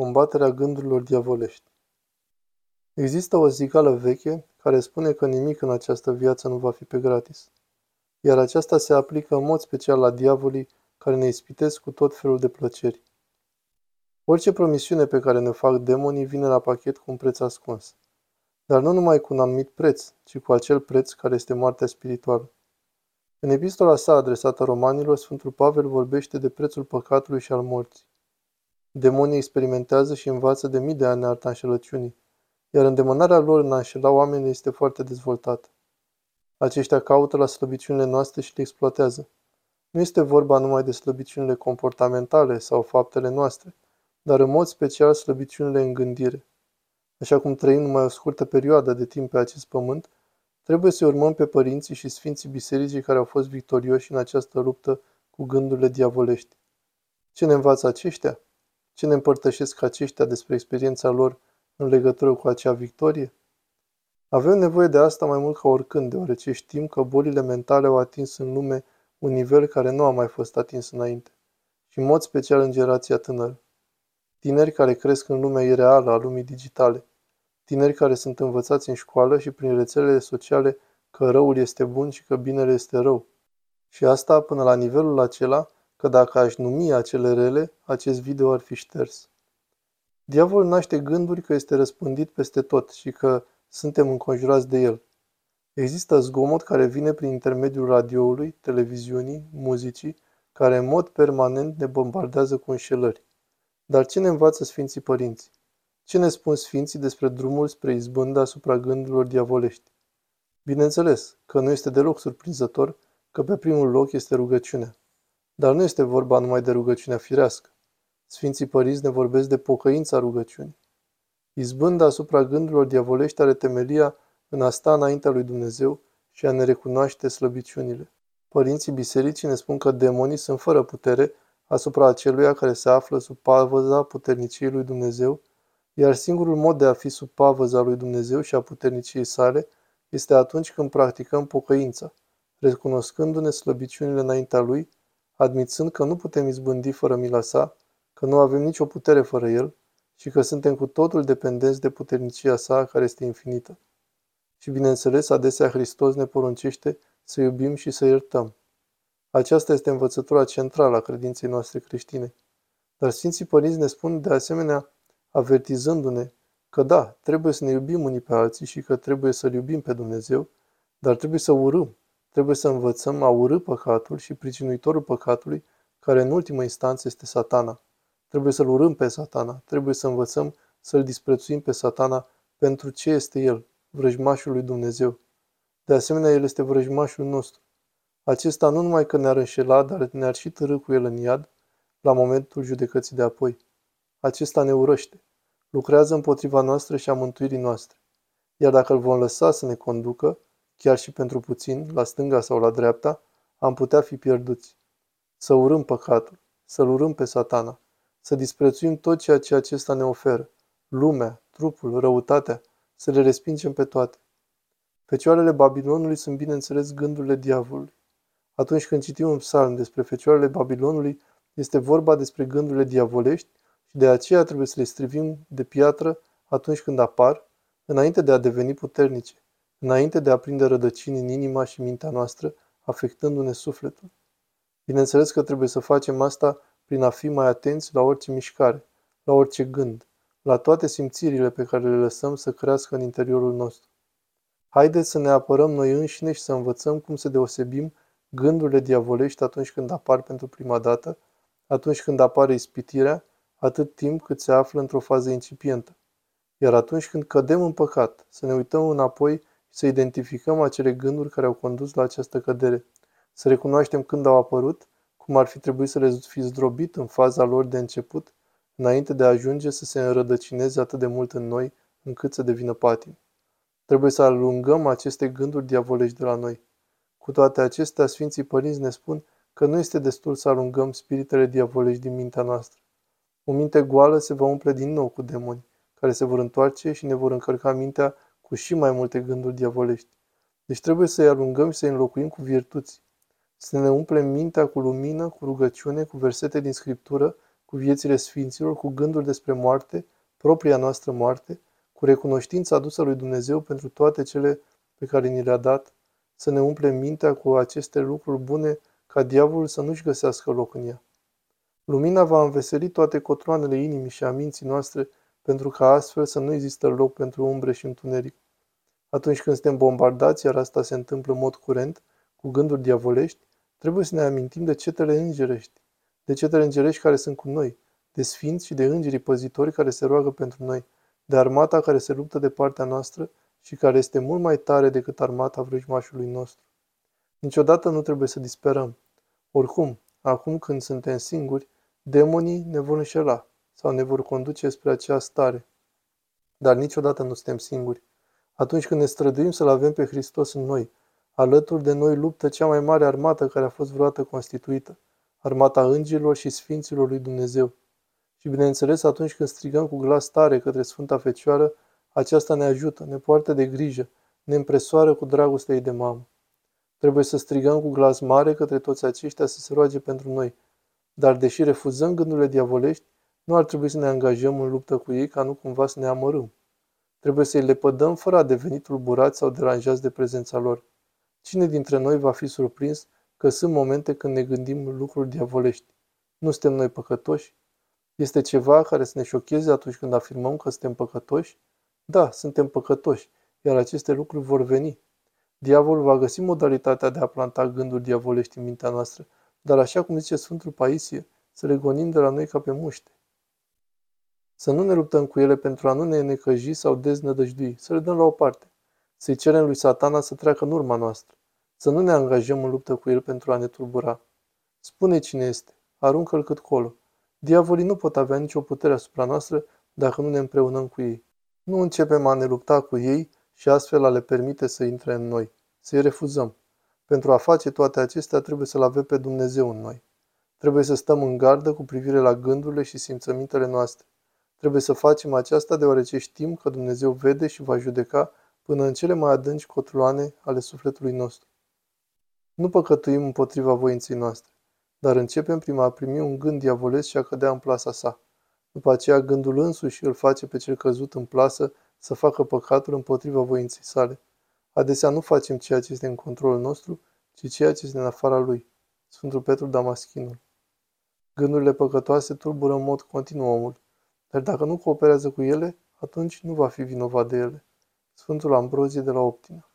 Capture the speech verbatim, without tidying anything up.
combaterea gândurilor diavolești. Există o zicală veche care spune că nimic în această viață nu va fi pe gratis, iar aceasta se aplică în mod special la diavolii care ne ispitesc cu tot felul de plăceri. Orice promisiune pe care ne fac demonii vine la pachet cu un preț ascuns, dar nu numai cu un anumit preț, ci cu acel preț care este moartea spirituală. În epistola sa adresată romanilor, Sfântul Pavel vorbește de prețul păcatului și al morții. Demonii experimentează și învață de mii de ani arta înșelăciunii, iar îndemânarea lor în a înșela oamenii este foarte dezvoltată. Aceștia caută la slăbiciunile noastre și le exploatează. Nu este vorba numai de slăbiciunile comportamentale sau faptele noastre, dar în mod special slăbiciunile în gândire. Așa cum trăim numai o scurtă perioadă de timp pe acest pământ, trebuie să urmăm pe părinții și sfinții bisericii care au fost victorioși în această luptă cu gândurile diavolești. Ce ne învață aceștia? Ce ne împărtășesc aceștia despre experiența lor în legătură cu acea victorie? Avem nevoie de asta mai mult ca oricând, deoarece știm că bolile mentale au atins în lume un nivel care nu a mai fost atins înainte, și în mod special în generația tânără. Tineri care cresc în lumea ireală a lumii digitale, tineri care sunt învățați în școală și prin rețelele sociale că răul este bun și că binele este rău. Și asta până la nivelul acela că dacă aș numi acele rele, acest video ar fi șters. Diavolul naște gânduri că este răspândit peste tot și că suntem înconjurați de el. Există zgomot care vine prin intermediul radioului, televiziunii, muzicii, care în mod permanent ne bombardează cu înșelări. Dar ce ne învață Sfinții Părinți? Ce ne spun Sfinții despre drumul spre izbândă asupra gândurilor diavolești? Bineînțeles că nu este deloc surprinzător că pe primul loc este rugăciunea. Dar nu este vorba numai de rugăciunea firească. Sfinții Părinți ne vorbesc de pocăința rugăciunii. Izbânda asupra gândurilor diavolești are temelia în a sta înaintea lui Dumnezeu și a ne recunoaște slăbiciunile. Părinții bisericii ne spun că demonii sunt fără putere asupra aceluia care se află sub pavăza puterniciei lui Dumnezeu, iar singurul mod de a fi sub pavăza lui Dumnezeu și a puterniciei sale este atunci când practicăm pocăința, recunoscându-ne slăbiciunile înaintea lui, admițând că nu putem izbândi fără mila sa, că nu avem nicio putere fără el și că suntem cu totul dependenți de puternicia sa care este infinită. Și bineînțeles, adesea Hristos ne poruncește să iubim și să iertăm. Aceasta este învățătura centrală a credinței noastre creștine. Dar Sfinții Părinți ne spun de asemenea, avertizându-ne că da, trebuie să ne iubim unii pe alții și că trebuie să-L iubim pe Dumnezeu, dar trebuie să urâm, trebuie să învățăm a urî păcatul și pricinuitorul păcatului, care în ultimă instanță este Satana. Trebuie să-L urâm pe Satana, trebuie să învățăm să-L disprețuim pe Satana pentru ce este el, vrăjmașul lui Dumnezeu. De asemenea, el este vrăjmașul nostru. Acesta nu numai că ne-ar înșela, dar ne-ar și târî cu el în iad la momentul judecății de apoi. Acesta ne urăște, lucrează împotriva noastră și a mântuirii noastre. Iar dacă îl vom lăsa să ne conducă, chiar și pentru puțin, la stânga sau la dreapta, am putea fi pierduți. Să urâm păcatul, să-l urâm pe Satana, să disprețuim tot ceea ce acesta ne oferă, lumea, trupul, răutatea, să le respingem pe toate. Fecioarele Babilonului sunt, bineînțeles, gândurile diavolului. Atunci când citim în psalm despre fecioarele Babilonului, este vorba despre gândurile diavolești și de aceea trebuie să le strivim de piatră atunci când apar, înainte de a deveni puternice, înainte de a prinde rădăcini în inima și mintea noastră, afectându-ne sufletul. Bineînțeles că trebuie să facem asta prin a fi mai atenți la orice mișcare, la orice gând, la toate simțirile pe care le lăsăm să crească în interiorul nostru. Haideți să ne apărăm noi înșine și să învățăm cum să deosebim gândurile diavolești atunci când apar pentru prima dată, atunci când apare ispitirea, atât timp cât se află într-o fază incipientă. Iar atunci când cădem în păcat, să ne uităm înapoi și să identificăm acele gânduri care au condus la această cădere, să recunoaștem când au apărut, cum ar fi trebuit să le fi zdrobit în faza lor de început, înainte de a ajunge să se înrădăcineze atât de mult în noi, încât să devină patimi. Trebuie să alungăm aceste gânduri diavolești de la noi. Cu toate acestea, Sfinții Părinți ne spun că nu este destul să alungăm spiritele diavolești din mintea noastră. O minte goală se va umple din nou cu demoni, care se vor întoarce și ne vor încărca mintea cu și mai multe gânduri diavolești. Deci trebuie să-i alungăm și să-i înlocuim cu virtuți, să ne umplem mintea cu lumină, cu rugăciune, cu versete din Scriptură, cu viețile sfinților, cu gânduri despre moarte, propria noastră moarte, cu recunoștința adusă lui Dumnezeu pentru toate cele pe care ni le-a dat, să ne umplem mintea cu aceste lucruri bune, ca diavolul să nu-și găsească loc în ea. Lumina va înveseli toate cotroanele inimii și a minții noastre, pentru ca astfel să nu există loc pentru umbre și întuneric. Atunci când suntem bombardați, iar asta se întâmplă în mod curent, cu gânduri diavolești, trebuie să ne amintim de cetele îngerești, de cetele îngerești care sunt cu noi, de sfinți și de îngerii păzitori care se roagă pentru noi, de armata care se luptă de partea noastră și care este mult mai tare decât armata vrăjmașului nostru. Niciodată nu trebuie să disperăm. Oricum, acum când suntem singuri, demonii ne vor înșela sau ne vor conduce spre acea stare. Dar niciodată nu suntem singuri. Atunci când ne străduim să-L avem pe Hristos în noi, alături de noi luptă cea mai mare armată care a fost vreodată constituită, armata îngerilor și sfinților lui Dumnezeu. Și bineînțeles, atunci când strigăm cu glas tare către Sfânta Fecioară, aceasta ne ajută, ne poartă de grijă, ne împresoară cu dragostea ei de mamă. Trebuie să strigăm cu glas mare către toți aceștia să se roage pentru noi. Dar deși refuzăm gândurile diavolești, nu ar trebui să ne angajăm în luptă cu ei ca nu cumva să ne amărâm. Trebuie să îi lepădăm fără a deveni tulburați sau deranjați de prezența lor. Cine dintre noi va fi surprins că sunt momente când ne gândim lucruri diavolești? Nu suntem noi păcătoși? Este ceva care să ne șocheze atunci când afirmăm că suntem păcătoși? Da, suntem păcătoși, iar aceste lucruri vor veni. Diavolul va găsi modalitatea de a planta gânduri diavolești în mintea noastră, dar așa cum zice Sfântul Paisie, să le gonim de la noi ca pe muște. Să nu ne luptăm cu ele pentru a nu ne necăji sau deznădăjdui, să le dăm la o parte. Să-i cerem lui Satana să treacă în urma noastră. Să nu ne angajăm în luptă cu el pentru a ne tulbura. Spune cine este, aruncă-l cât colo. Diavolii nu pot avea nicio putere asupra noastră dacă nu ne împreunăm cu ei. Nu începem a ne lupta cu ei și astfel a le permite să intre în noi. Să-i refuzăm. Pentru a face toate acestea trebuie să-L avem pe Dumnezeu în noi. Trebuie să stăm în gardă cu privire la gândurile și simțămintele noastre. Trebuie să facem aceasta deoarece știm că Dumnezeu vede și va judeca până în cele mai adânci cotloane ale sufletului nostru. Nu păcătuim împotriva voinței noastre, dar începem prin a primi un gând diavolesc și a cădea în plasa sa. După aceea, gândul însuși îl face pe cel căzut în plasă să facă păcatul împotriva voinței sale. Adesea nu facem ceea ce este în controlul nostru, ci ceea ce este în afara lui. Sfântul Petru Damaschinul. Gândurile păcătoase tulbură în mod continuu omul, dar dacă nu cooperează cu ele, atunci nu va fi vinovat de ele. Sfântul Ambrozie de la Optina.